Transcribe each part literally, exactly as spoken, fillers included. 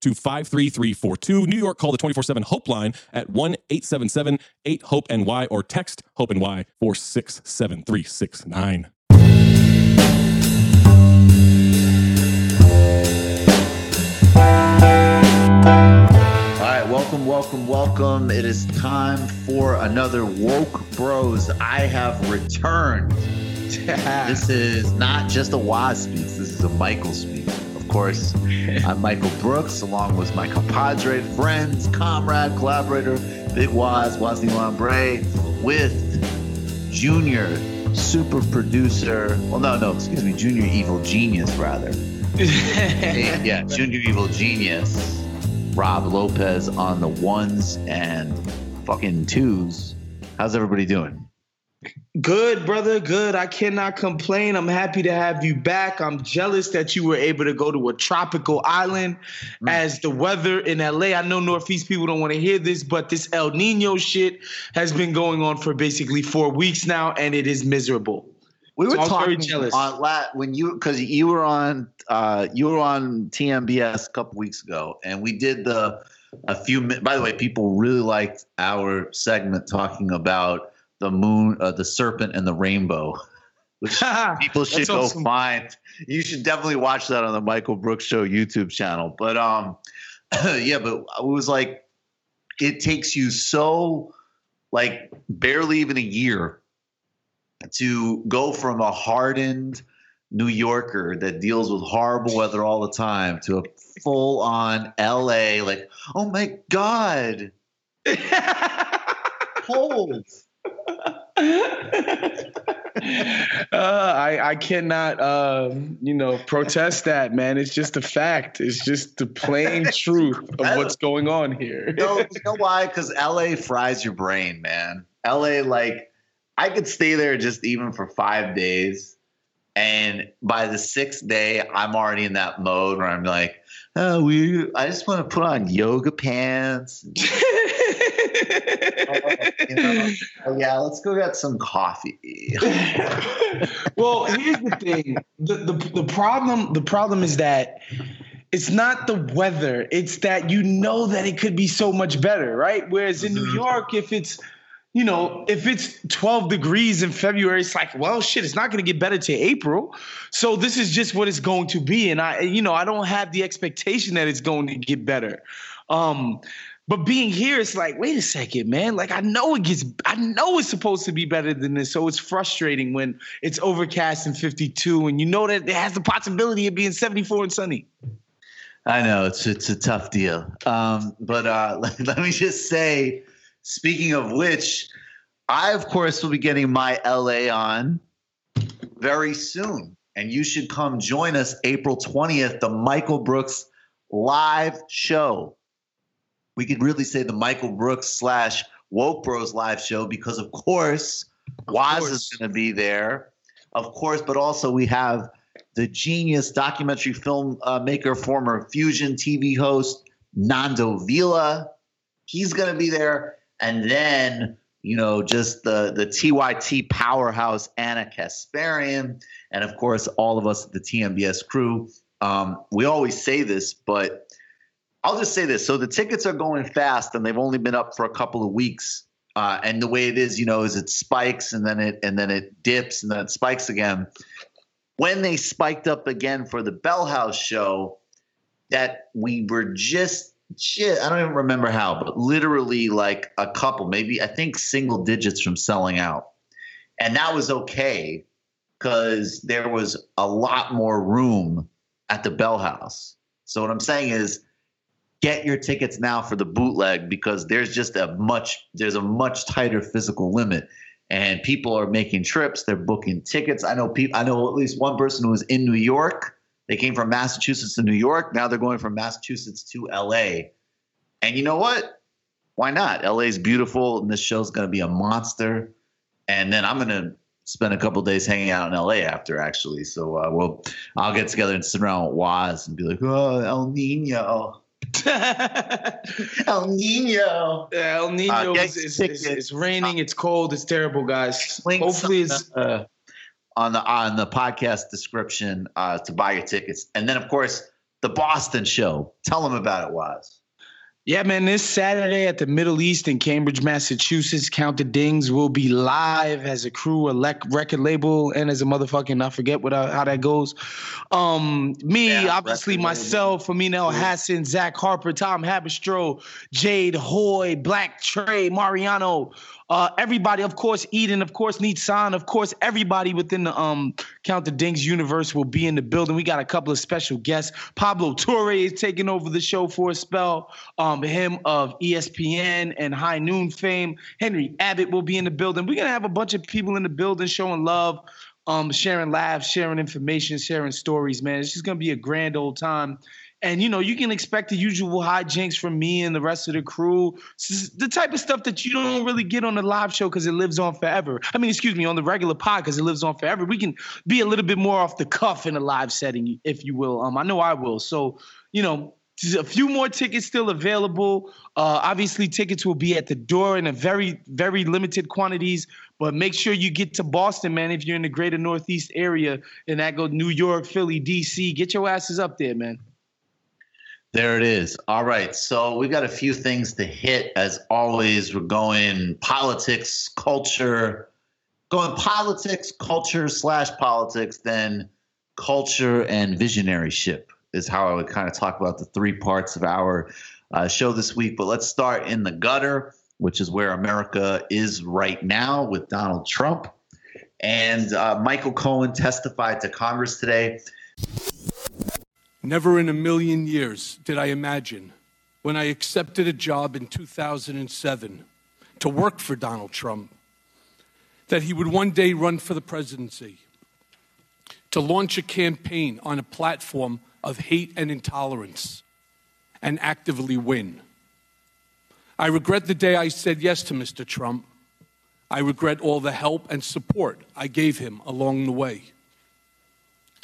to five three three four two. New York, call the twenty-four seven Hope line at one eight seven seven eight hope N Y or text HOPE-NY four six seven three six nine. All right, welcome, welcome, welcome. It is time for another Woke Bros. I have returned. Yeah. This is not just a Waz Speaks, this is a Michael Speaks. Of course, I'm Michael Brooks, along with my compadre, friends, comrade, collaborator, Big Waz, Waz Lambray, with Junior, super producer, well, no, no, excuse me, Junior Evil Genius, rather. yeah, yeah, Junior Evil Genius, Rob Lopez on the ones and fucking twos. How's everybody doing? Good, brother. Good. I cannot complain. I'm happy to have you back. I'm jealous that you were able to go to a tropical island mm-hmm. as the weather in L A. I know Northeast people don't want to hear this, but this El Nino shit has been going on for basically four weeks now, and it is miserable. We were so talking very jealous. On lat when you because you were on uh, you were on T M B S a couple weeks ago, and we did the a few. By the way, people really liked our segment talking about the moon, uh, the serpent, and the rainbow, which people should go awesome. Find. You should definitely watch that on the Michael Brooks Show YouTube channel. But um, yeah, but it was like it takes you so like barely even a year to go from a hardened New Yorker that deals with horrible weather all the time to a full-on L A like, oh my God, cold. uh, I, I cannot, uh, you know, protest that, man. It's just a fact. It's just the plain truth of what's going on here. No, you know why? Because L A fries your brain, man. L A, like, I could stay there just even for five days. And by the sixth day, I'm already in that mode where I'm like, oh, we. I just want to put on yoga pants. oh, you know, oh, yeah, let's go get some coffee. Well, here's the thing. The, the the problem the problem is that it's not the weather. It's that you know that it could be so much better, right? Whereas in New York, if it's you know, if it's twelve degrees in February, it's like, well, shit, it's not going to get better till April. So this is just what it's going to be. And I, you know, I don't have the expectation that it's going to get better. Um, but being here, it's like, wait a second, man. Like, I know it gets, I know it's supposed to be better than this. So it's frustrating when it's overcast and fifty-two and you know that it has the possibility of being seventy-four and sunny. I know it's, it's a tough deal. Um, but uh, let, let me just say, speaking of which, I, of course, will be getting my L A on very soon. And you should come join us April twentieth, the Michael Brooks live show. We could really say the Michael Brooks slash Woke Bros live show because, of course, of Waz course. is going to be there, of course. But also we have the genius documentary film uh, maker, former Fusion T V host, Nando Vila. He's going to be there. And then, you know, just the, the T Y T powerhouse, Anna Kasparian. And, of course, all of us at the T M B S crew. Um, we always say this, but I'll just say this. So the tickets are going fast, and they've only been up for a couple of weeks. Uh, and the way it is, you know, is it spikes and then it and then it dips and then it spikes again. When they spiked up again for the Bell House show, that we were just, just I don't even remember how, but literally like a couple, maybe I think single digits from selling out. And that was okay because there was a lot more room at the Bell House. So what I'm saying is, get your tickets now for the bootleg because there's just a much there's a much tighter physical limit, and people are making trips. They're booking tickets. I know people. I know at least one person who was in New York. They came from Massachusetts to New York. Now they're going from Massachusetts to L A. And you know what? Why not? L A is beautiful, and this show's going to be a monster. And then I'm going to spend a couple days hanging out in L A after, actually. So uh, we'll I'll get together and sit around with Waz and be like, oh, El Nino. El Nino. Yeah, El Nino. Uh, is, is, is, it's raining. It's cold. It's terrible, guys. Link Hopefully, it's uh, on the on the podcast description uh, to buy your tickets. And then, of course, the Boston show. Tell them about it, Waz. Yeah, man. This Saturday at the Middle East in Cambridge, Massachusetts, Count the Dings will be live as a crew, a le- record label, and as a motherfucking I forget what I, how that goes. Um, me, yeah, obviously, myself, Amino yeah. Hassan, Zach Harper, Tom Haberstroh, Jade Hoy, Black Trey, Mariano. Uh, everybody, of course, Eden, of course, Nitsan, of course, everybody within the um, Count the Dings universe will be in the building. We got a couple of special guests. Pablo Torre is taking over the show for a spell. Um, him of E S P N and High Noon fame. Henry Abbott will be in the building. We're going to have a bunch of people in the building showing love, um, sharing laughs, sharing information, sharing stories, man. It's just going to be a grand old time. And, you know, you can expect the usual hijinks from me and the rest of the crew. The type of stuff that you don't really get on the live show because it lives on forever. I mean, excuse me, on the regular pod because it lives on forever. We can be a little bit more off the cuff in a live setting, if you will. Um, I know I will. So, you know, a few more tickets still available. Uh, obviously, tickets will be at the door in a very, very limited quantities. But make sure you get to Boston, man, if you're in the greater Northeast area. And that goes New York, Philly, D C. Get your asses up there, man. There it is. All right. So we've got a few things to hit. As always, we're going politics, culture, going politics, culture slash politics, then culture and visionary ship is how I would kind of talk about the three parts of our uh, show this week. But let's start in the gutter, which is where America is right now with Donald Trump. And uh, Michael Cohen testified to Congress today. Never in a million years did I imagine, when I accepted a job in two thousand seven to work for Donald Trump, that he would one day run for the presidency, to launch a campaign on a platform of hate and intolerance, and actively win. I regret the day I said yes to Mister Trump. I regret all the help and support I gave him along the way.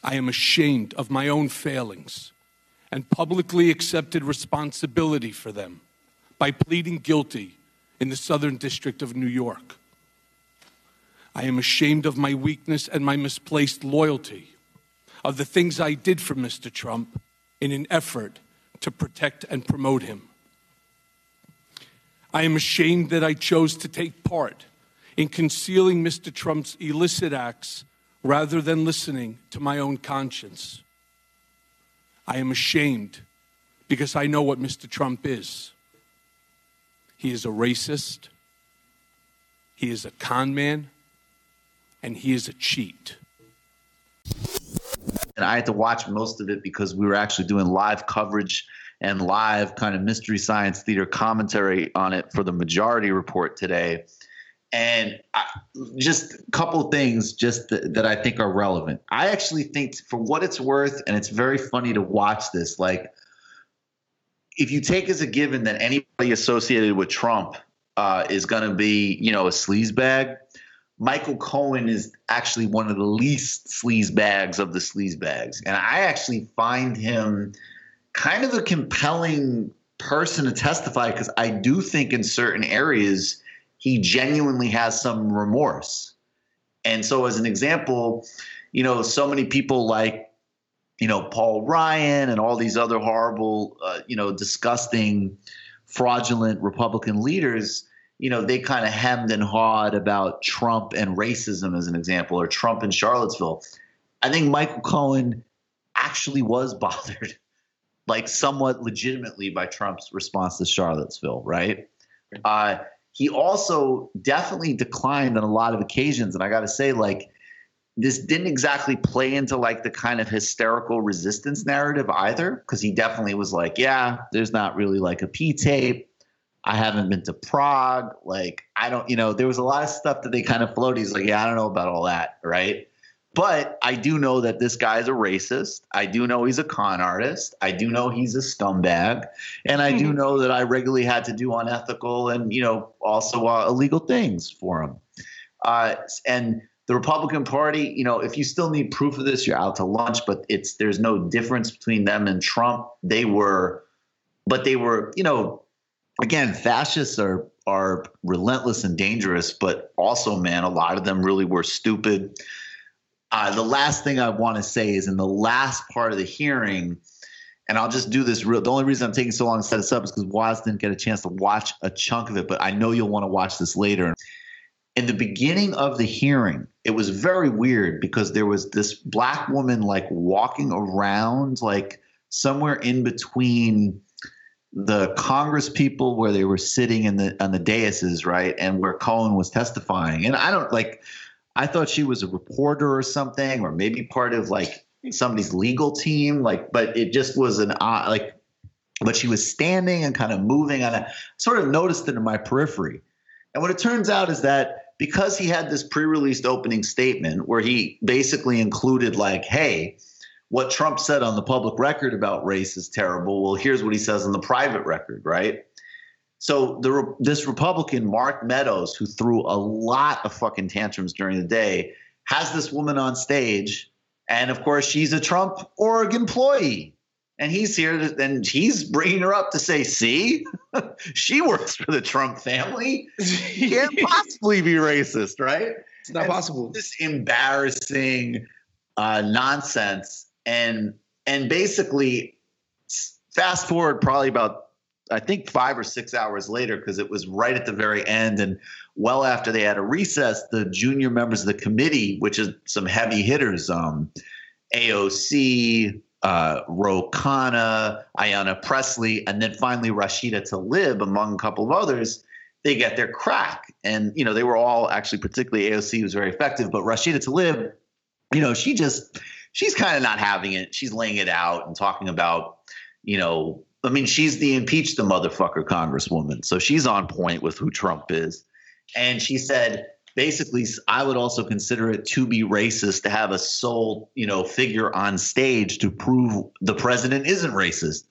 I am ashamed of my own failings and publicly accepted responsibility for them by pleading guilty in the Southern District of New York. I am ashamed of my weakness and my misplaced loyalty, of the things I did for Mister Trump in an effort to protect and promote him. I am ashamed that I chose to take part in concealing Mister Trump's illicit acts rather than listening to my own conscience. I am ashamed because I know what Mister Trump is. He is a racist, he is a con man, and he is a cheat. And I had to watch most of it because we were actually doing live coverage and live kind of Mystery Science Theater commentary on it for the Majority Report today. And I, just a couple things just th- that I think are relevant. I actually think, for what it's worth, and it's very funny to watch this, like if you take as a given that anybody associated with Trump uh, is going to be, you know, a sleazebag. Michael Cohen is actually one of the least sleazebags of the sleazebags. And I actually find him kind of a compelling person to testify because I do think in certain areas he genuinely has some remorse. And so as an example, you know, so many people like, you know, Paul Ryan and all these other horrible, uh, you know, disgusting, fraudulent Republican leaders, you know, they kind of hemmed and hawed about Trump and racism as an example, or Trump and Charlottesville. I think Michael Cohen actually was bothered, like somewhat legitimately, by Trump's response to Charlottesville, right? Uh, he also definitely declined on a lot of occasions. And I got to say, like, this didn't exactly play into like the kind of hysterical resistance narrative either, because he definitely was like, yeah, there's not really like a P tape. I haven't been to Prague. Like, I don't, you know, there was a lot of stuff that they kind of floated. He's like, yeah, I don't know about all that. Right. But I do know that this guy is a racist. I do know he's a con artist. I do know he's a scumbag. And I do know that I regularly had to do unethical and, you know, also uh, illegal things for him. Uh, and the Republican Party, you know, if you still need proof of this, you're out to lunch, but it's, there's no difference between them and Trump. They were, but they were, you know, again, fascists are are relentless and dangerous, but also, man, a lot of them really were stupid. Uh, the last thing I want to say is in the last part of the hearing, and I'll just do this real – the only reason I'm taking so long to set this up is because Waz didn't get a chance to watch a chunk of it, but I know you'll want to watch this later. In the beginning of the hearing, it was very weird because there was this black woman like walking around like somewhere in between – the Congress people where they were sitting in the on the daises, right, and where Cohen was testifying. And I don't like I thought she was a reporter or something, or maybe part of like somebody's legal team, like, but it just was an odd, like, but she was standing and kind of moving, and I sort of noticed it in my periphery. And what it turns out is that because he had this pre-released opening statement where he basically included like, hey, what Trump said on the public record about race is terrible. Well, here's what he says on the private record, right? So the, this Republican, Mark Meadows, who threw a lot of fucking tantrums during the day, has this woman on stage. And, of course, she's a Trump org employee. And he's here to, and he's bringing her up to say, see, she works for the Trump family. She can't possibly be racist, right? It's not and possible. This embarrassing uh, nonsense. And and basically, fast forward probably about, I think, five or six hours later, because it was right at the very end. And well after they had a recess, the junior members of the committee, which is some heavy hitters, um, A O C, uh, Ro Khanna, Ayanna Pressley, and then finally Rashida Tlaib, among a couple of others, they get their crack. And, you know, they were all actually, particularly A O C was very effective. But Rashida Tlaib, you know, she just – she's kind of not having it. She's laying it out and talking about, you know, I mean, she's the impeach the motherfucker congresswoman. So she's on point with who Trump is. And she said, basically, I would also consider it to be racist to have a sole, you know, figure on stage to prove the president isn't racist,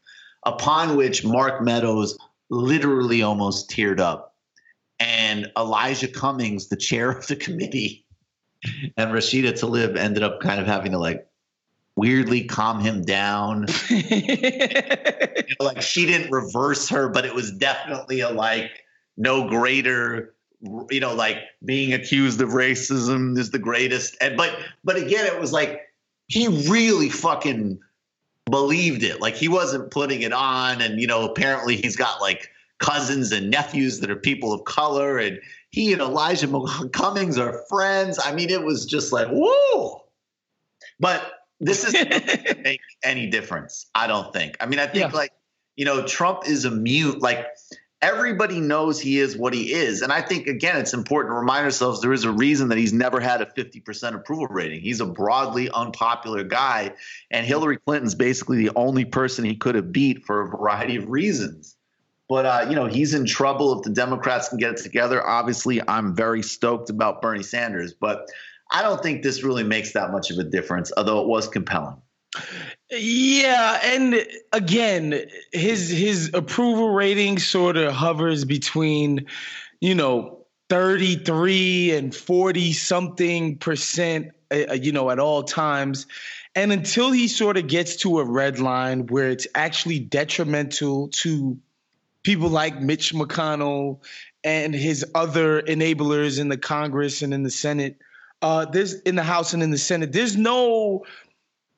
upon which Mark Meadows literally almost teared up. And Elijah Cummings, the chair of the committee, and Rashida Tlaib ended up kind of having to like weirdly calm him down. You know, like she didn't reverse her, but it was definitely a like no greater, you know, like being accused of racism is the greatest. And but but again, it was like he really fucking believed it. Like he wasn't putting it on. And, you know, apparently he's got like cousins and nephews that are people of color, and he and Elijah Cummings are friends. I mean, it was just like, whoa. But this isn't gonna make any difference, I don't think. I mean, I think yeah. like, you know, Trump is immune. Like everybody knows he is what he is. And I think, again, it's important to remind ourselves there is a reason that he's never had a fifty percent approval rating. He's a broadly unpopular guy. And Hillary Clinton's basically the only person he could have beat for a variety of reasons. But, uh, you know, he's in trouble if the Democrats can get it together. Obviously, I'm very stoked about Bernie Sanders, but I don't think this really makes that much of a difference, although it was compelling. Yeah. And again, his his approval rating sort of hovers between you know, thirty-three and forty something percent, uh, you know, at all times. And until he sort of gets to a red line where it's actually detrimental to people like Mitch McConnell and his other enablers in the Congress and in the Senate, uh, there's in the House and in the Senate, there's no,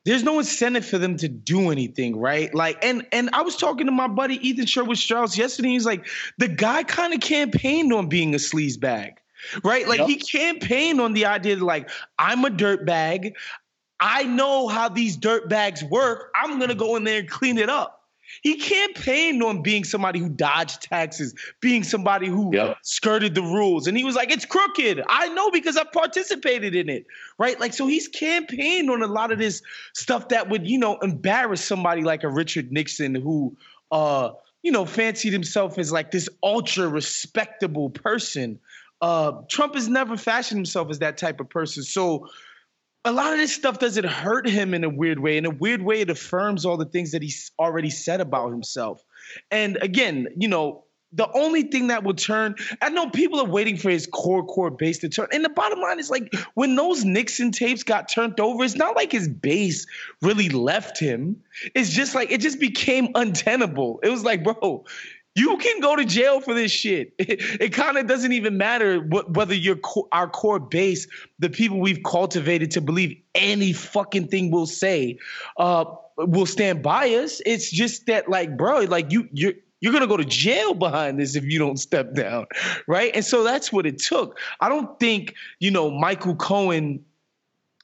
there's no incentive for them to do anything, right? Like, and and I was talking to my buddy Ethan Sherwood-Strauss yesterday. He's like, the guy kind of campaigned on being a sleazebag, right? Like, yep. He campaigned on the idea that, like, I'm a dirtbag. I know how these dirtbags work. I'm going to go in there and clean it up. He campaigned on being somebody who dodged taxes, being somebody who yep. skirted the rules. And he was like, it's crooked. I know because I participated in it, right? Like, so he's campaigned on a lot of this stuff that would, you know, embarrass somebody like a Richard Nixon who, uh, you know, fancied himself as like this ultra respectable person. Uh, Trump has never fashioned himself as that type of person. So a lot of this stuff doesn't hurt him in a weird way. In a weird way, it affirms all the things that he's already said about himself. And again, you know, the only thing that will turn, I know people are waiting for his core, core base to turn. And the bottom line is, like, when those Nixon tapes got turned over, it's not like his base really left him. It's just like, it just became untenable. It was like, bro, you can go to jail for this shit. It, it kind of doesn't even matter what, whether your co- our core base, the people we've cultivated to believe any fucking thing we'll say, uh, will stand by us. It's just that, like, bro, like you, you're you're gonna go to jail behind this if you don't step down, right? And so that's what it took. I don't think, you know, Michael Cohen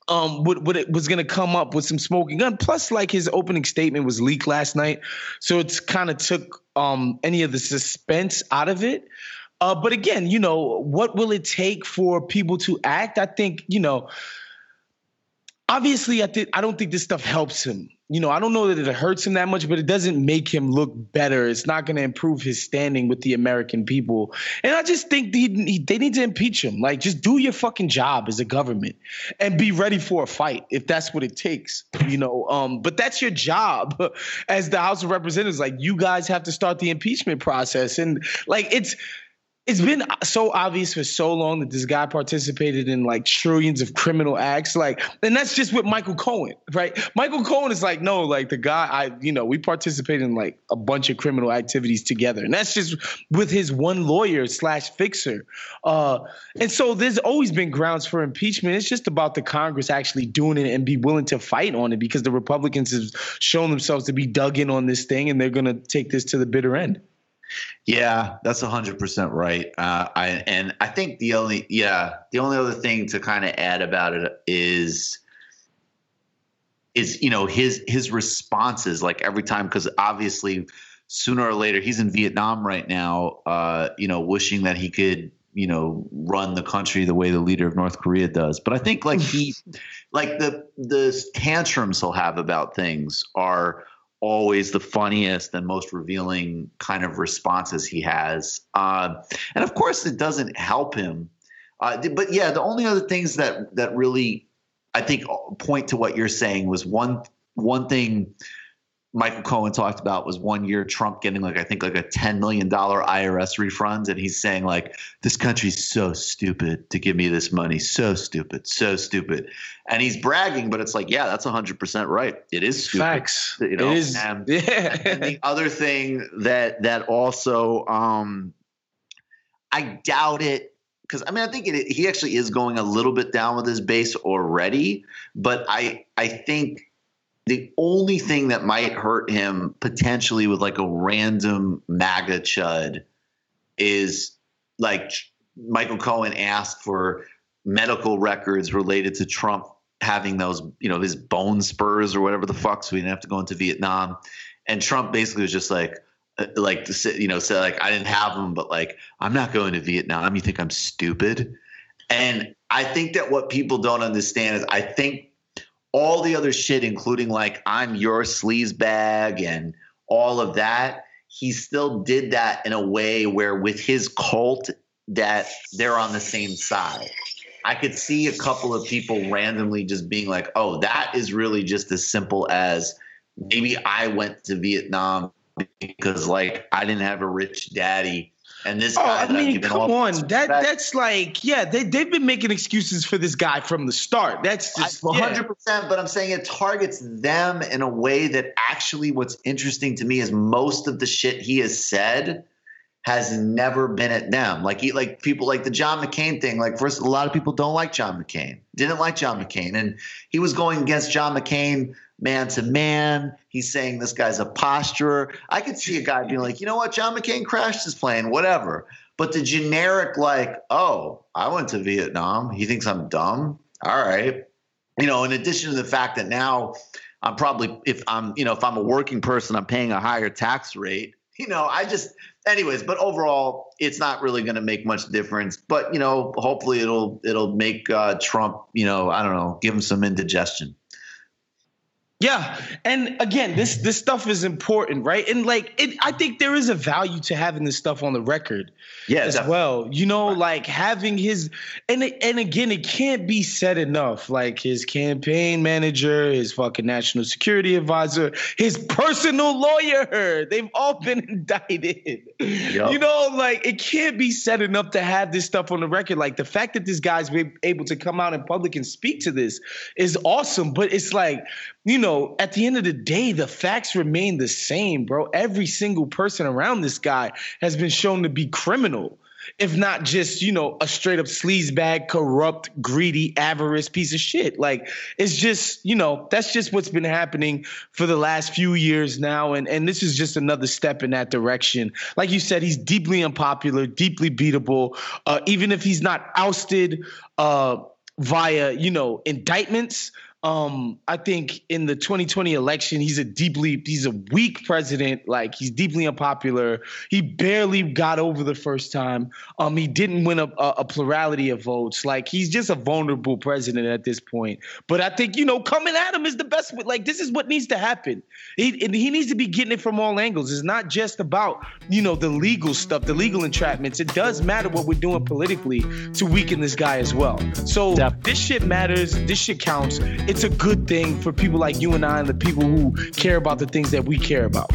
Um, what, what it was going to come up with some smoking gun. Plus, like, his opening statement was leaked last night. So it's kind of took um, any of the suspense out of it. Uh, but again, you know, what will it take for people to act? I think, you know, obviously, I, th- I don't think this stuff helps him. You know, I don't know that it hurts him that much, but it doesn't make him look better. It's not going to improve his standing with the American people. And I just think he, he, they need to impeach him. Like, just do your fucking job as a government and be ready for a fight if that's what it takes, you know. Um, but that's your job as the House of Representatives. Like, you guys have to start the impeachment process. And, like, it's it's been so obvious for so long that this guy participated in, like, trillions of criminal acts. Like, and that's just with Michael Cohen, right? Michael Cohen is like, no, like, the guy, I, you know, we participated in, like, a bunch of criminal activities together. And that's just with his one lawyer slash fixer. Uh, and so there's always been grounds for impeachment. It's just about the Congress actually doing it and be willing to fight on it, because the Republicans have shown themselves to be dug in on this thing, and they're going to take this to the bitter end. Yeah, that's one hundred percent right. Uh, I and I think the only yeah the only other thing to kind of add about it is is you know his his responses, like, every time, because obviously sooner or later he's in Vietnam right now, uh, you know, wishing that he could, you know, run the country the way the leader of North Korea does. But I think, like, he like the the tantrums he'll have about things are always the funniest and most revealing kind of responses he has. Uh, and of course it doesn't help him. Uh, but yeah, the only other things that, that really, I think, point to what you're saying was one, one thing Michael Cohen talked about was one year Trump getting, like, I think, like a ten million dollars I R S refund. And he's saying, like, this country's so stupid to give me this money. So stupid, so stupid. And he's bragging, but it's like, yeah, that's one hundred percent right. It is stupid. Facts. You know? It is. And, yeah. And the other thing that, that also, um, I doubt it. Because, I mean, I think it, he actually is going a little bit down with his base already, but I, I think the only thing that might hurt him potentially with, like, a random MAGA chud is, like, Michael Cohen asked for medical records related to Trump having those, you know, his bone spurs or whatever the fuck, so he didn't have to go into Vietnam. And Trump basically was just like, like, you know, said, like, I didn't have them, but, like, I'm not going to Vietnam. You think I'm stupid? And I think that what people don't understand is I think all the other shit, including, like, I'm your sleaze bag and all of that, he still did that in a way where with his cult that they're on the same side. I could see a couple of people randomly just being like, oh, that is really just as simple as maybe I went to Vietnam because, like, I didn't have a rich daddy And this oh, guy, I mean, come on, that that's like, yeah, they they've been making excuses for this guy from the start. That's just one hundred percent. Yeah. But I'm saying it targets them in a way that actually, what's interesting to me is most of the shit he has said has never been at them. Like he, like people like the John McCain thing. Like first, a lot of people don't like John McCain. Didn't like John McCain, and he was going against John McCain man to man. He's saying this guy's a posturer. I could see a guy being like, you know what, John McCain crashed his plane, whatever. But the generic, like, oh, I went to Vietnam. He thinks I'm dumb. All right, you know. In addition to the fact that now I'm probably, if I'm, you know, if I'm a working person, I'm paying a higher tax rate. You know, I just. Anyways, but overall, it's not really going to make much difference. But, you know, hopefully it'll it'll make uh, Trump, you know, I don't know, give him some indigestion. Yeah. And again, this this stuff is important, right? And like, it, I think there is a value to having this stuff on the record yeah, as definitely. well. You know, like having his and and again, it can't be said enough. Like his campaign manager, his fucking national security advisor, his personal lawyer. They've all been indicted. Yep. You know, like it can't be said enough to have this stuff on the record. Like the fact that this guy's been able to come out in public and speak to this is awesome. But it's like, you know, at the end of the day, the facts remain the same, bro. Every single person around this guy has been shown to be criminal, if not just, you know, a straight up sleazebag, corrupt, greedy, avarice piece of shit. Like, it's just, you know, that's just what's been happening for the last few years now. And, and this is just another step in that direction. Like you said, he's deeply unpopular, deeply beatable. Uh, even if he's not ousted uh, via, you know, indictments, Um, I think in the twenty twenty election, he's a deeply, he's a weak president. Like he's deeply unpopular. He barely got over the first time. Um, he didn't win a, a, a plurality of votes. Like he's just a vulnerable president at this point. But I think, you know, coming at him is the best. Like this is what needs to happen. He, and he needs to be getting it from all angles. It's not just about, you know, the legal stuff, the legal entrapments. It does matter what we're doing politically to weaken this guy as well. So Definitely. This shit matters. This shit counts. It It's a good thing for people like you and I and the people who care about the things that we care about.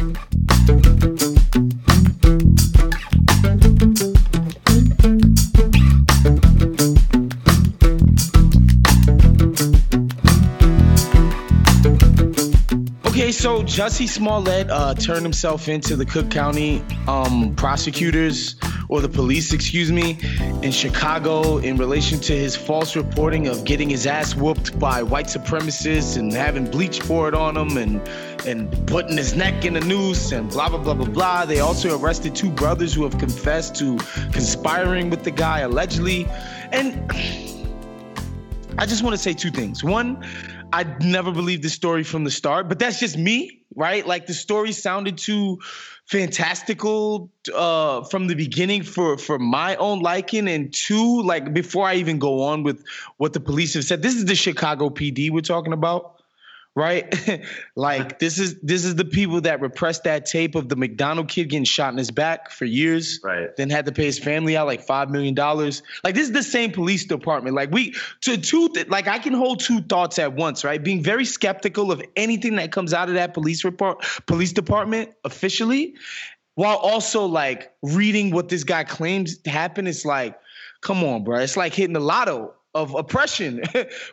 Okay, so Jussie Smollett uh, turned himself into the Cook County um, prosecutors, or the police, excuse me, in Chicago in relation to his false reporting of getting his ass whooped by white supremacists and having bleach poured on him and and putting his neck in a noose and blah, blah, blah, blah, blah. They also arrested two brothers who have confessed to conspiring with the guy, allegedly. And I just want to say two things. One, I never believed the story from the start, but that's just me, right? Like the story sounded too fantastical uh, from the beginning for, for my own liking. And two, like before I even go on with what the police have said, this is the Chicago P D we're talking about. Right. Like this is this is the people that repressed that tape of the McDonald kid getting shot in his back for years. Right. Then had to pay his family out like five million dollars. Like this is the same police department. Like we to two th- like I can hold two thoughts at once. Right. Being very skeptical of anything that comes out of that police report, police department officially, while also like reading what this guy claims happened. It's like, come on, bro. It's like hitting the lotto of oppression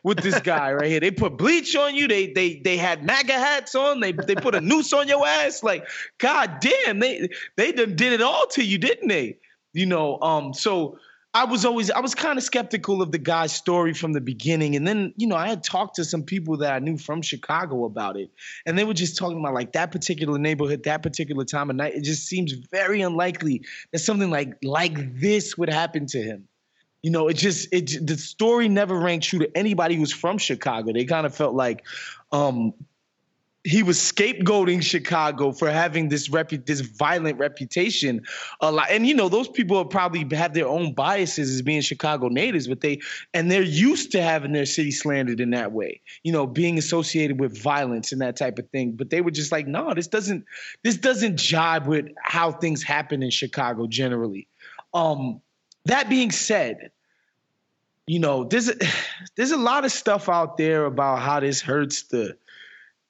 with this guy right here. They put bleach on you. They they they had MAGA hats on. They they put a noose on your ass. Like, God damn, they they done did it all to you, didn't they? You know, um, so I was always, I was kind of skeptical of the guy's story from the beginning. And then, you know, I had talked to some people that I knew from Chicago about it. And they were just talking about like that particular neighborhood, that particular time of night. It just seems very unlikely that something like like this would happen to him. You know, it just it the story never rang true to anybody who's from Chicago. They kind of felt like um, he was scapegoating Chicago for having this repu- this violent reputation. A lot. And, you know, those people probably have their own biases as being Chicago natives, but they and they're used to having their city slandered in that way, you know, being associated with violence and that type of thing. But they were just like, no, this doesn't this doesn't jibe with how things happen in Chicago generally. Um, that being said, you know, there's a, there's a lot of stuff out there about how this hurts the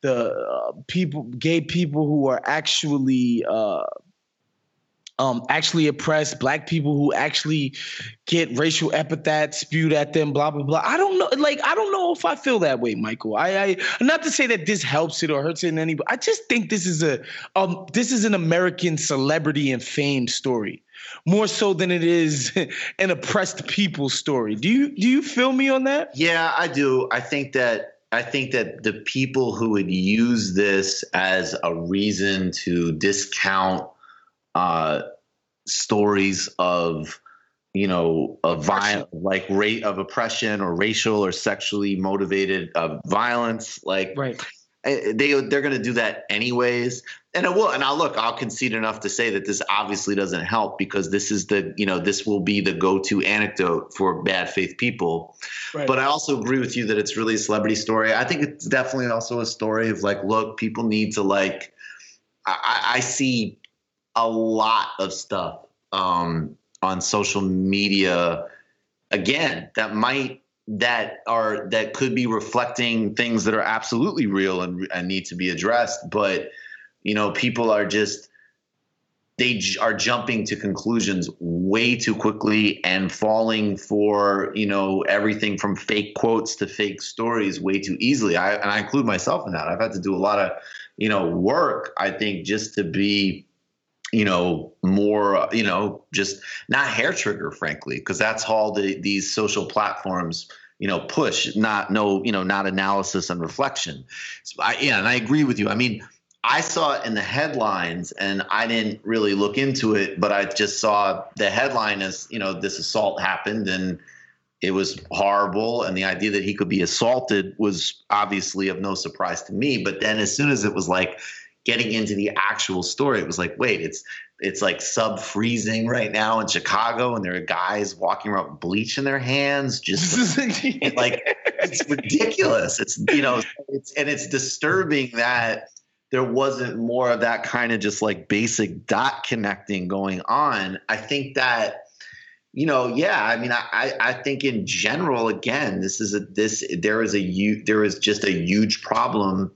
the uh, people, gay people who are actually uh, um, actually oppress black people, who actually get racial epithets spewed at them, blah, blah, blah. I don't know. Like, I don't know if I feel that way, Michael. I, I not to say that this helps it or hurts it in any way. I just think this is a um, this is an American celebrity and fame story, more so than it is an oppressed people story. Do you do you feel me on that? Yeah, I do. I think that I think that the people who would use this as a reason to discount uh, stories of, you know, a violent, like rate of oppression or racial or sexually motivated uh, violence, like right. They they're going to do that anyways. And I will, and I'll look, I'll concede enough to say that this obviously doesn't help, because this is the, you know, this will be the go-to anecdote for bad faith people. Right. But I also agree with you that it's really a celebrity story. I think it's definitely also a story of like, look, people need to like, I, I see a lot of stuff um, on social media, again, that might, that are, that could be reflecting things that are absolutely real and, and need to be addressed. But, you know, people are just, they j- are jumping to conclusions way too quickly and falling for, you know, everything from fake quotes to fake stories way too easily. I, and I include myself in that. I've had to do a lot of, you know, work, I think, just to be, you know, more, you know, just not hair trigger, frankly, because that's all the, these social platforms, you know, push, not, no, you know, not analysis and reflection. So I, yeah, and I agree with you. I mean, I saw it in the headlines and I didn't really look into it, but I just saw the headline as, you know, this assault happened and it was horrible. And the idea that he could be assaulted was obviously of no surprise to me. But then as soon as it was like getting into the actual story, it was like, wait, it's it's like sub freezing right now in Chicago. And there are guys walking around with bleach in their hands. Just like, it's ridiculous. It's, you know, it's, and it's disturbing that there wasn't more of that kind of just like basic dot connecting going on. I think that, you know, yeah, I mean, I, I think in general, again, this is a, this, there is a, there is just a huge problem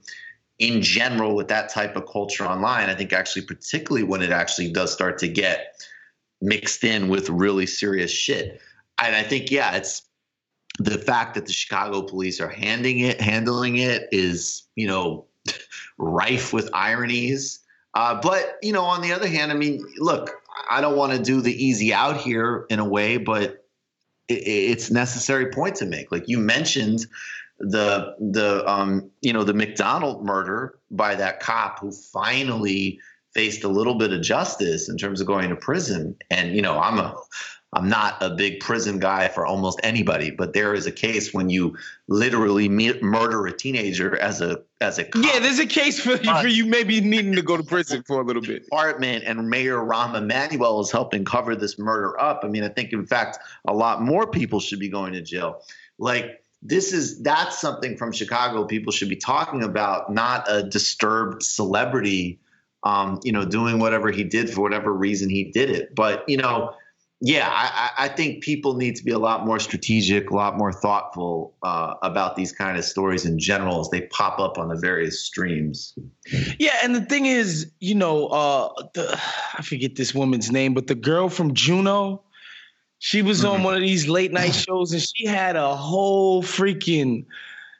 in general with that type of culture online. I think actually, particularly when it actually does start to get mixed in with really serious shit. And I think, yeah, it's the fact that the Chicago police are handing it, handling it is, you know, rife with ironies. Uh, but, you know, on the other hand, I mean, look, I don't want to do the easy out here in a way, but it, it's a necessary point to make. Like you mentioned the, the um, you know, the McDonald murder by that cop who finally faced a little bit of justice in terms of going to prison. And, you know, I'm a I'm not a big prison guy for almost anybody, but there is a case when you literally me- murder a teenager as a as a cop. Yeah, there's a case for, for you maybe needing to go to prison for a little bit. Department and Mayor Rahm Emanuel is helping cover this murder up. I mean, I think in fact a lot more people should be going to jail. Like this is that's something from Chicago people should be talking about, not a disturbed celebrity, um, you know, doing whatever he did for whatever reason he did it. But you know. Yeah, I, I think people need to be a lot more strategic, a lot more thoughtful uh, about these kind of stories in general as they pop up on the various streams. Yeah, and the thing is, you know, uh, the, I forget this woman's name, but the girl from Juno, she was mm-hmm. on one of these late night shows and she had a whole freaking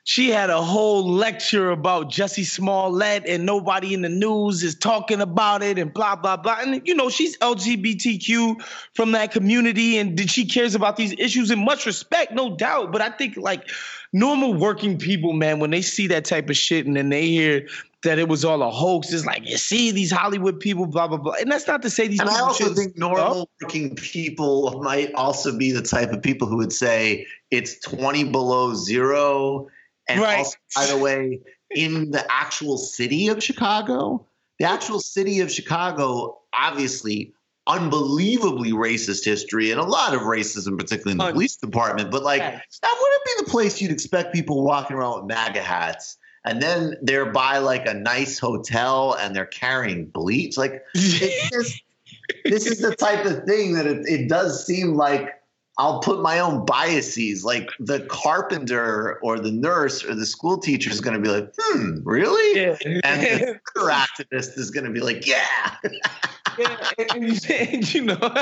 She had a whole lecture about Jussie Smollett and nobody in the news is talking about it and blah, blah, blah. And, you know, she's L G B T Q from that community and she cares about these issues in much respect, no doubt. But I think like normal working people, man, when they see that type of shit and then they hear that it was all a hoax, it's like, you see these Hollywood people, blah, blah, blah. And that's not to say these and people. And I also should, think normal no? working people might also be the type of people who would say it's twenty below zero. And right. also, by the way, in the actual city of Chicago, the actual city of Chicago, obviously, unbelievably racist history and a lot of racism, particularly in the police department. But like, that wouldn't be the place you'd expect people walking around with MAGA hats. And then they're by like a nice hotel and they're carrying bleach. Like, it's just, this is the type of thing that it, it does seem like. I'll put my own biases, like the carpenter or the nurse or the school teacher is going to be like, hmm, really? Yeah. And the activist is going to be like, yeah. Yeah, and, and you know, and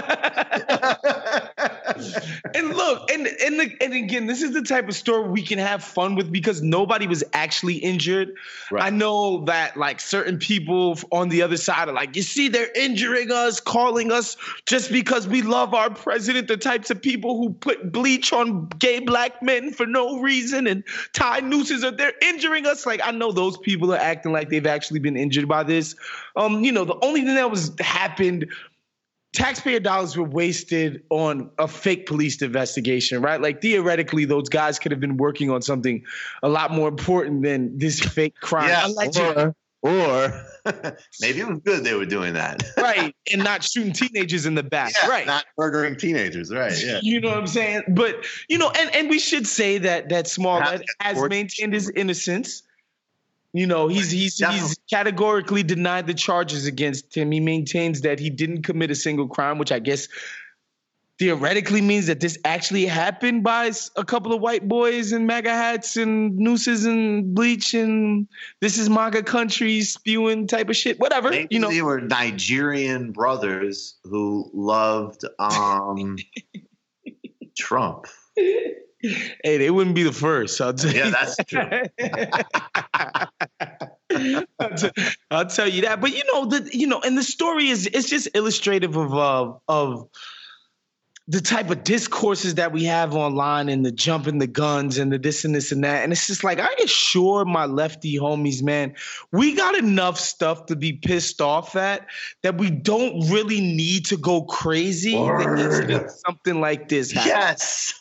look, and and the, and again, this is the type of story we can have fun with because nobody was actually injured. Right. I know that like certain people on the other side are like, you see, they're injuring us, calling us just because we love our president. The types of people who put bleach on gay black men for no reason and tie nooses, or they're injuring us. Like I know those people are acting like they've actually been injured by this. Um, you know, the only thing that was happened, taxpayer dollars were wasted on a fake police investigation, right? Like theoretically, those guys could have been working on something a lot more important than this fake crime. Yeah, allegedly. Or maybe it was good they were doing that. Right. And not shooting teenagers in the back. Yeah, right. Not murdering teenagers. Right. Yeah. You know what I'm saying? But, you know, and, and we should say that that Smollett has maintained his innocence. You know, he's he's no. he's categorically denied the charges against him. He maintains that he didn't commit a single crime, which I guess theoretically means that this actually happened by a couple of white boys in MAGA hats and nooses and bleach and this is MAGA country spewing type of shit. Whatever. Maybe you know, they were Nigerian brothers who loved um, Trump. Hey, they wouldn't be the first. I'll tell yeah, you that's true. I'll, t- I'll tell you that. But you know, the you know, and the story is it's just illustrative of uh, of the type of discourses that we have online and the jumping the guns and the this and this and that. And it's just like, I assure my lefty homies, man, we got enough stuff to be pissed off at that we don't really need to go crazy that something like this happens. Yes.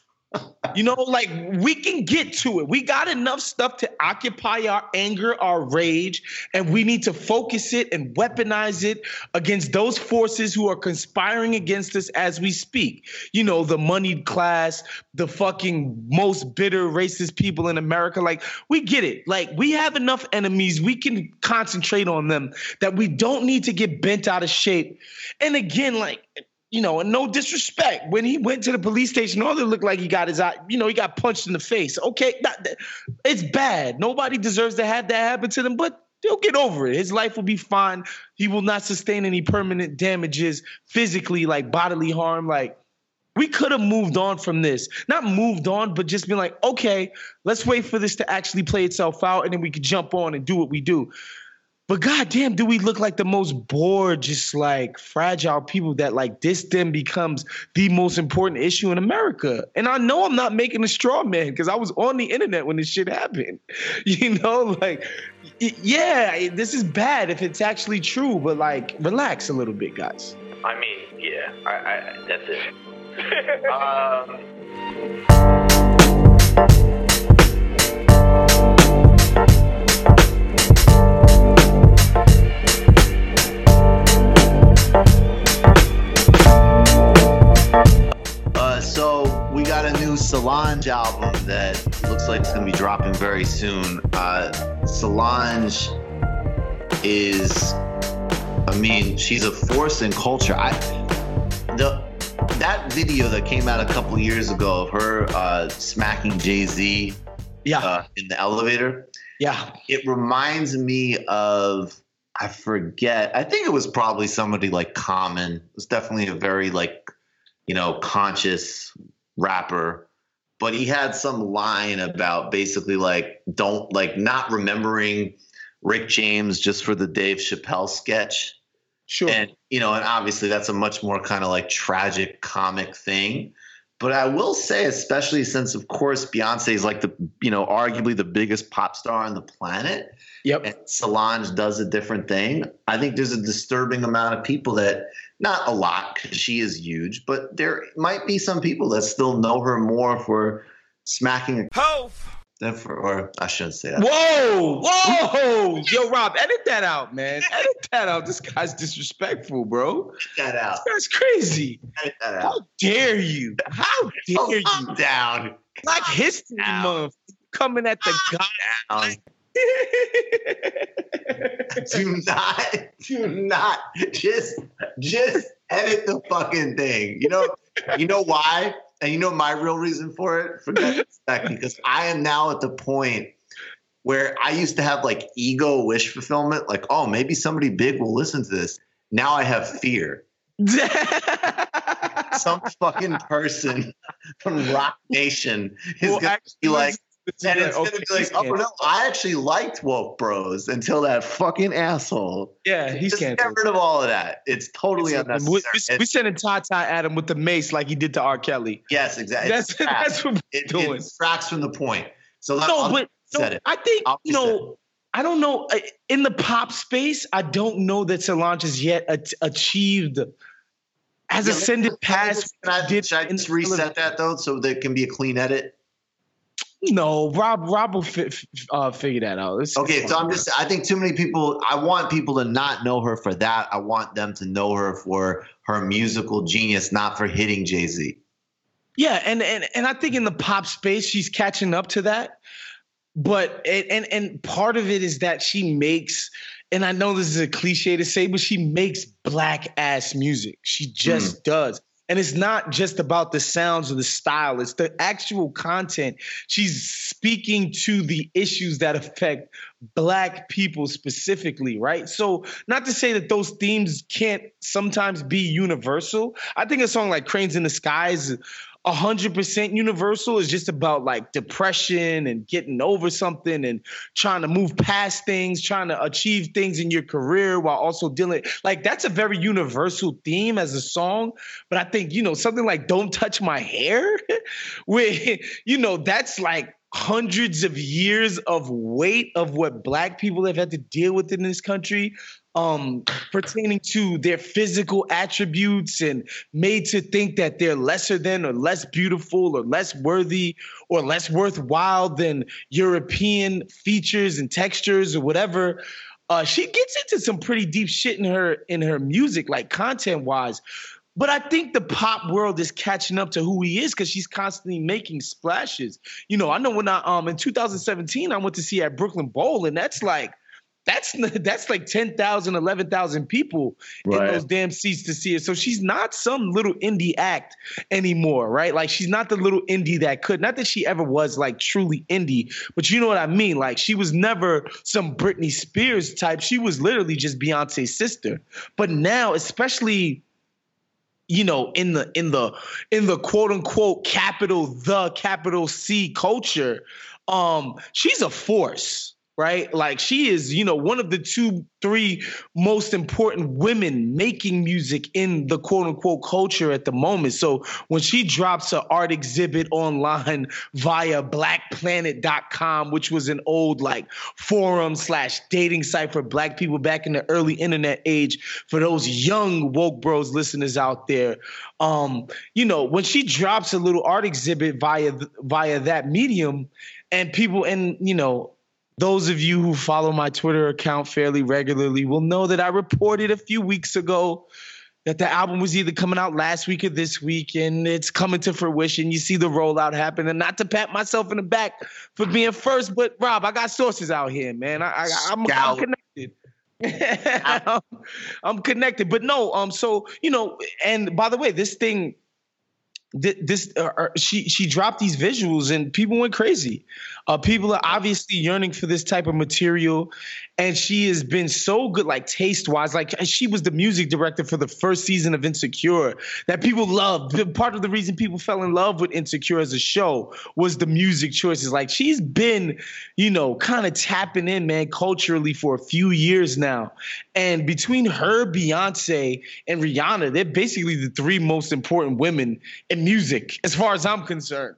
You know, like we can get to it. We got enough stuff to occupy our anger, our rage, and we need to focus it and weaponize it against those forces who are conspiring against us as we speak. You know, the moneyed class, the fucking most bitter racist people in America. Like we get it. Like we have enough enemies. We can concentrate on them that we don't need to get bent out of shape. And again, like, you know, and no disrespect, when he went to the police station, all it looked like he got his eye, you know, he got punched in the face. Okay, not, it's bad. Nobody deserves to have that happen to them, but they'll get over it. His life will be fine. He will not sustain any permanent damages physically, like bodily harm. Like, we could have moved on from this. Not moved on, but just been like, okay, let's wait for this to actually play itself out, and then we could jump on and do what we do. But goddamn, do we look like the most bored, just like fragile people that like this then becomes the most important issue in America. And I know I'm not making a straw man because I was on the internet when this shit happened. You know, like, yeah, this is bad if it's actually true, but like, relax a little bit, guys. I mean, yeah, I, I, that's it. um... So we got a new Solange album that looks like it's going to be dropping very soon. Uh, Solange is, I mean, she's a force in culture. I, the that video that came out a couple years ago of her uh, smacking Jay-Z yeah. uh, in the elevator. Yeah. It reminds me of, I forget, I think it was probably somebody like Common. It was definitely a very like, you know, conscious rapper, but he had some line about basically like, don't like not remembering Rick James just for the Dave Chappelle sketch. Sure. And, you know, and obviously that's a much more kind of like tragic comic thing. But I will say, especially since, of course, Beyonce is like the, you know, arguably the biggest pop star on the planet. Yep. And Solange does a different thing. I think there's a disturbing amount of people that, not a lot, because she is huge, but there might be some people that still know her more for smacking a hoe than for, or I shouldn't say that. Whoa, whoa, yo, Rob, edit that out, man. Edit that out. This guy's disrespectful, bro. Edit that out. That's crazy. Edit that out. How dare you? How dare oh, you? I'm down. Black I'm History down. Month coming at the I'm god. do not, do not just, just edit the fucking thing. You know, you know why? And you know my real reason for it? Forget for second, because I am now at the point where I used to have like ego wish fulfillment. Like, oh, maybe somebody big will listen to this. Now I have fear. Some fucking person from Rock Nation is well, going to be like, and it's going to be like, oh no, I actually liked Woke Bros until that fucking asshole. Yeah, he's just canceled. Get rid of all of that. It's totally it's unnecessary. We, we're sending Tata at him with the mace like he did to R. Kelly. Yes, exactly. That's, that's what we're it, doing. It distracts from the point. So that's no, but no, I think, I'll you know, it. I don't know. In the pop space, I don't know that Solange has yet a- achieved has yeah, ascended past. Can I, did, should I just reset that though so there can be a clean edit? No, Rob. Rob will fi- uh, figure that out. It's, okay, it's so I'm just. I think too many people. I want people to not know her for that. I want them to know her for her musical genius, not for hitting Jay-Z. Yeah, and and and I think in the pop space, she's catching up to that. But it, and and part of it is that she makes. And I know this is a cliche to say, but she makes black ass music. She just mm. does. And it's not just about the sounds or the style. It's the actual content. She's speaking to the issues that affect black people specifically, right? So not to say that those themes can't sometimes be universal. I think a song like Cranes in the Sky is one hundred percent universal. It's just about like depression and getting over something and trying to move past things, trying to achieve things in your career while also dealing. Like that's a very universal theme as a song. But I think, you know, something like Don't Touch My Hair, where, you know, that's like hundreds of years of weight of what black people have had to deal with in this country. Um, pertaining to their physical attributes and made to think that they're lesser than or less beautiful or less worthy or less worthwhile than European features and textures or whatever. Uh, she gets into some pretty deep shit in her in her music, like content-wise. But I think the pop world is catching up to who he is because she's constantly making splashes. You know, I know when I um in two thousand seventeen, I went to see her at Brooklyn Bowl, and that's like That's that's like ten thousand, eleven thousand people right. in those damn seats to see it. So she's not some little indie act anymore, right? Like she's not the little indie that could. Not that she ever was like truly indie, but you know what I mean? Like she was never some Britney Spears type. She was literally just Beyonce's sister. But now, especially, you know, in the in the in the quote unquote capital the capital C culture, um, she's a force. Right? Like she is, you know, one of the two, three most important women making music in the quote unquote culture at the moment. So when she drops her art exhibit online via black planet dot com, which was an old like forum slash dating site for black people back in the early internet age, for those young Woke Bros listeners out there, um, you know, when she drops a little art exhibit via via that medium and people and, you know, those of you who follow my Twitter account fairly regularly will know that I reported a few weeks ago that the album was either coming out last week or this week, and it's coming to fruition. You see the rollout happen, and not to pat myself in the back for being first, but Rob, I got sources out here, man. I, I, I'm, I'm connected. I'm, I'm connected, but no. Um. So you know, and by the way, this thing. This uh, she she dropped these visuals and people went crazy. Uh, people are obviously yearning for this type of material, and she has been so good, like taste wise. Like she was the music director for the first season of Insecure that people loved. Part of the reason people fell in love with Insecure as a show was the music choices. Like she's been, you know, kind of tapping in, man, culturally for a few years now. And between her, Beyonce, and Rihanna, they're basically the three most important women in music, as far as I'm concerned.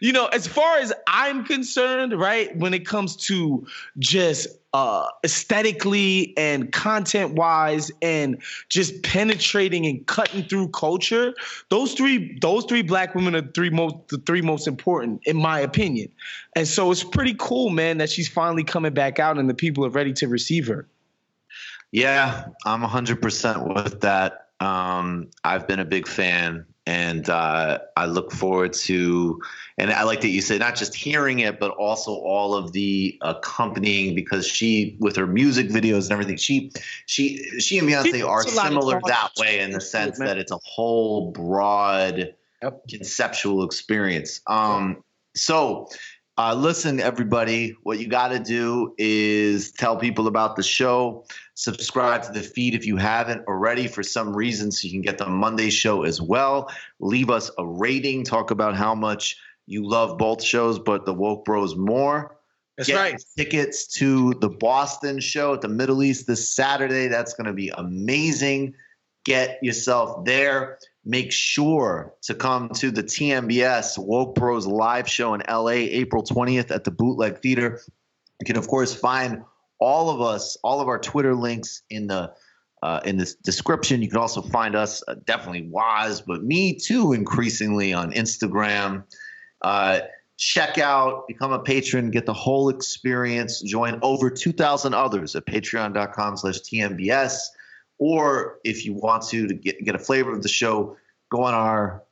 You know, as far as I'm concerned, right, when it comes to just uh, aesthetically and content-wise and just penetrating and cutting through culture, those three those three black women are three most, the three most important, in my opinion. And so it's pretty cool, man, that she's finally coming back out and the people are ready to receive her. Yeah, I'm one hundred percent with that. Um, I've been a big fan. And uh, I look forward to, and I like that you said not just hearing it, but also all of the accompanying, because she, with her music videos and everything, she, she, she and Beyonce she are similar that way in the sense that it's a whole broad yep. conceptual experience. Um, so Uh, listen, everybody, what you got to do is tell people about the show. Subscribe to the feed if you haven't already for some reason so you can get the Monday show as well. Leave us a rating. Talk about how much you love both shows, but the Woke Bros more. That's get right. Tickets to the Boston show at the Middle East this Saturday. That's going to be amazing. Get yourself there. Make sure to come to the T M B S Woke Bros live show in L A, April twentieth at the Bootleg Theater. You can, of course, find all of us, all of our Twitter links in the uh, in the description. You can also find us, uh, definitely Waz, but me too, increasingly on Instagram. Uh, check out, become a patron, get the whole experience. Join over two thousand others at patreon dot com slash T M B S. Or if you want to, to get, get a flavor of the show, go on our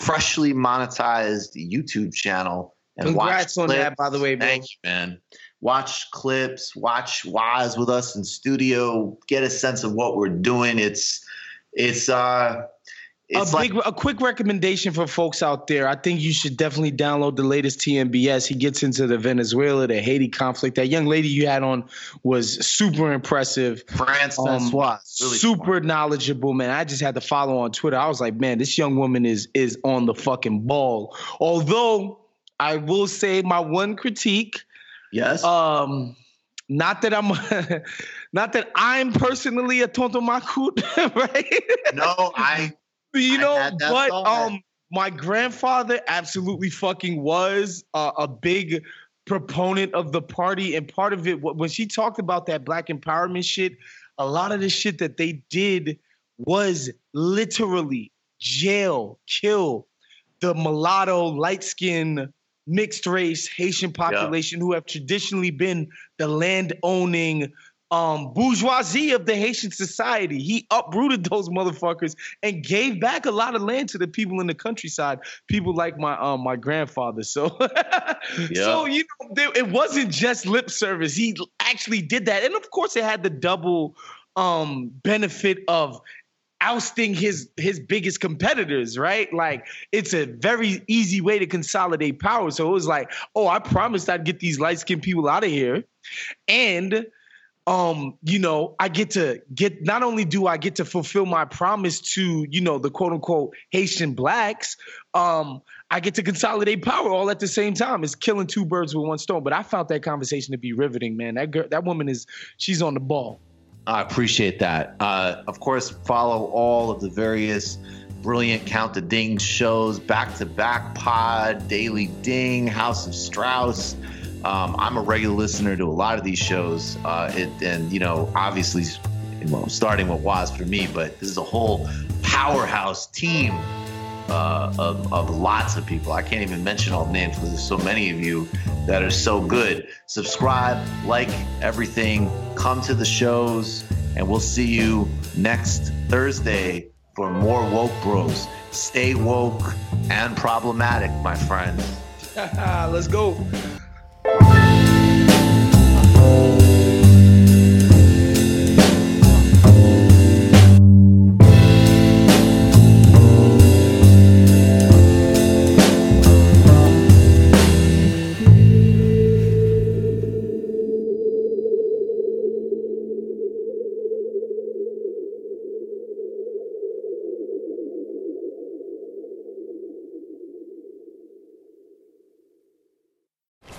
freshly monetized YouTube channel and Congrats watch Congrats on clips. That, by the way, bro. Thank you, man. Watch clips, watch Waz with us in studio, get a sense of what we're doing. It's it's uh it's a, big, like, a quick recommendation for folks out there. I think you should definitely download the latest T M B S. He gets into the Venezuela, the Haiti conflict. That young lady you had on was super impressive. France um, really super smart. Knowledgeable, man. I just had to follow on Twitter. I was like, man, this young woman is is on the fucking ball. Although I will say my one critique. Yes. Um, Not that I'm, not that I'm personally a tonto macut, right? No, I. You know, but um, my grandfather absolutely fucking was uh, a big proponent of the party. And part of it, when she talked about that black empowerment shit, a lot of the shit that they did was literally jail, kill the mulatto, light-skinned, mixed-race Haitian population yeah. who have traditionally been the land-owning Um, bourgeoisie of the Haitian society. He uprooted those motherfuckers and gave back a lot of land to the people in the countryside. People like my um, my grandfather. So, yeah. so you know, there, it wasn't just lip service. He actually did that, and of course, it had the double um, benefit of ousting his his biggest competitors, right? Like, it's a very easy way to consolidate power. So it was like, oh, I promised I'd get these light skinned people out of here, and Um, you know, I get to get, not only do I get to fulfill my promise to, you know, the quote unquote Haitian blacks, um, I get to consolidate power all at the same time. It's killing two birds with one stone. But I found that conversation to be riveting, man. That girl, that woman is, she's on the ball. I appreciate that. Uh, of course, follow all of the various brilliant Count the Dings shows, Back to Back Pod, Daily Ding, House of Strauss. Um, I'm a regular listener to a lot of these shows, uh, it, and, you know, obviously, well, starting with Waz for me, but this is a whole powerhouse team uh, of, of lots of people. I can't even mention all the names because there's so many of you that are so good. Subscribe, like everything, come to the shows, and we'll see you next Thursday for more Woke Bros. Stay woke and problematic, my friends. Let's go.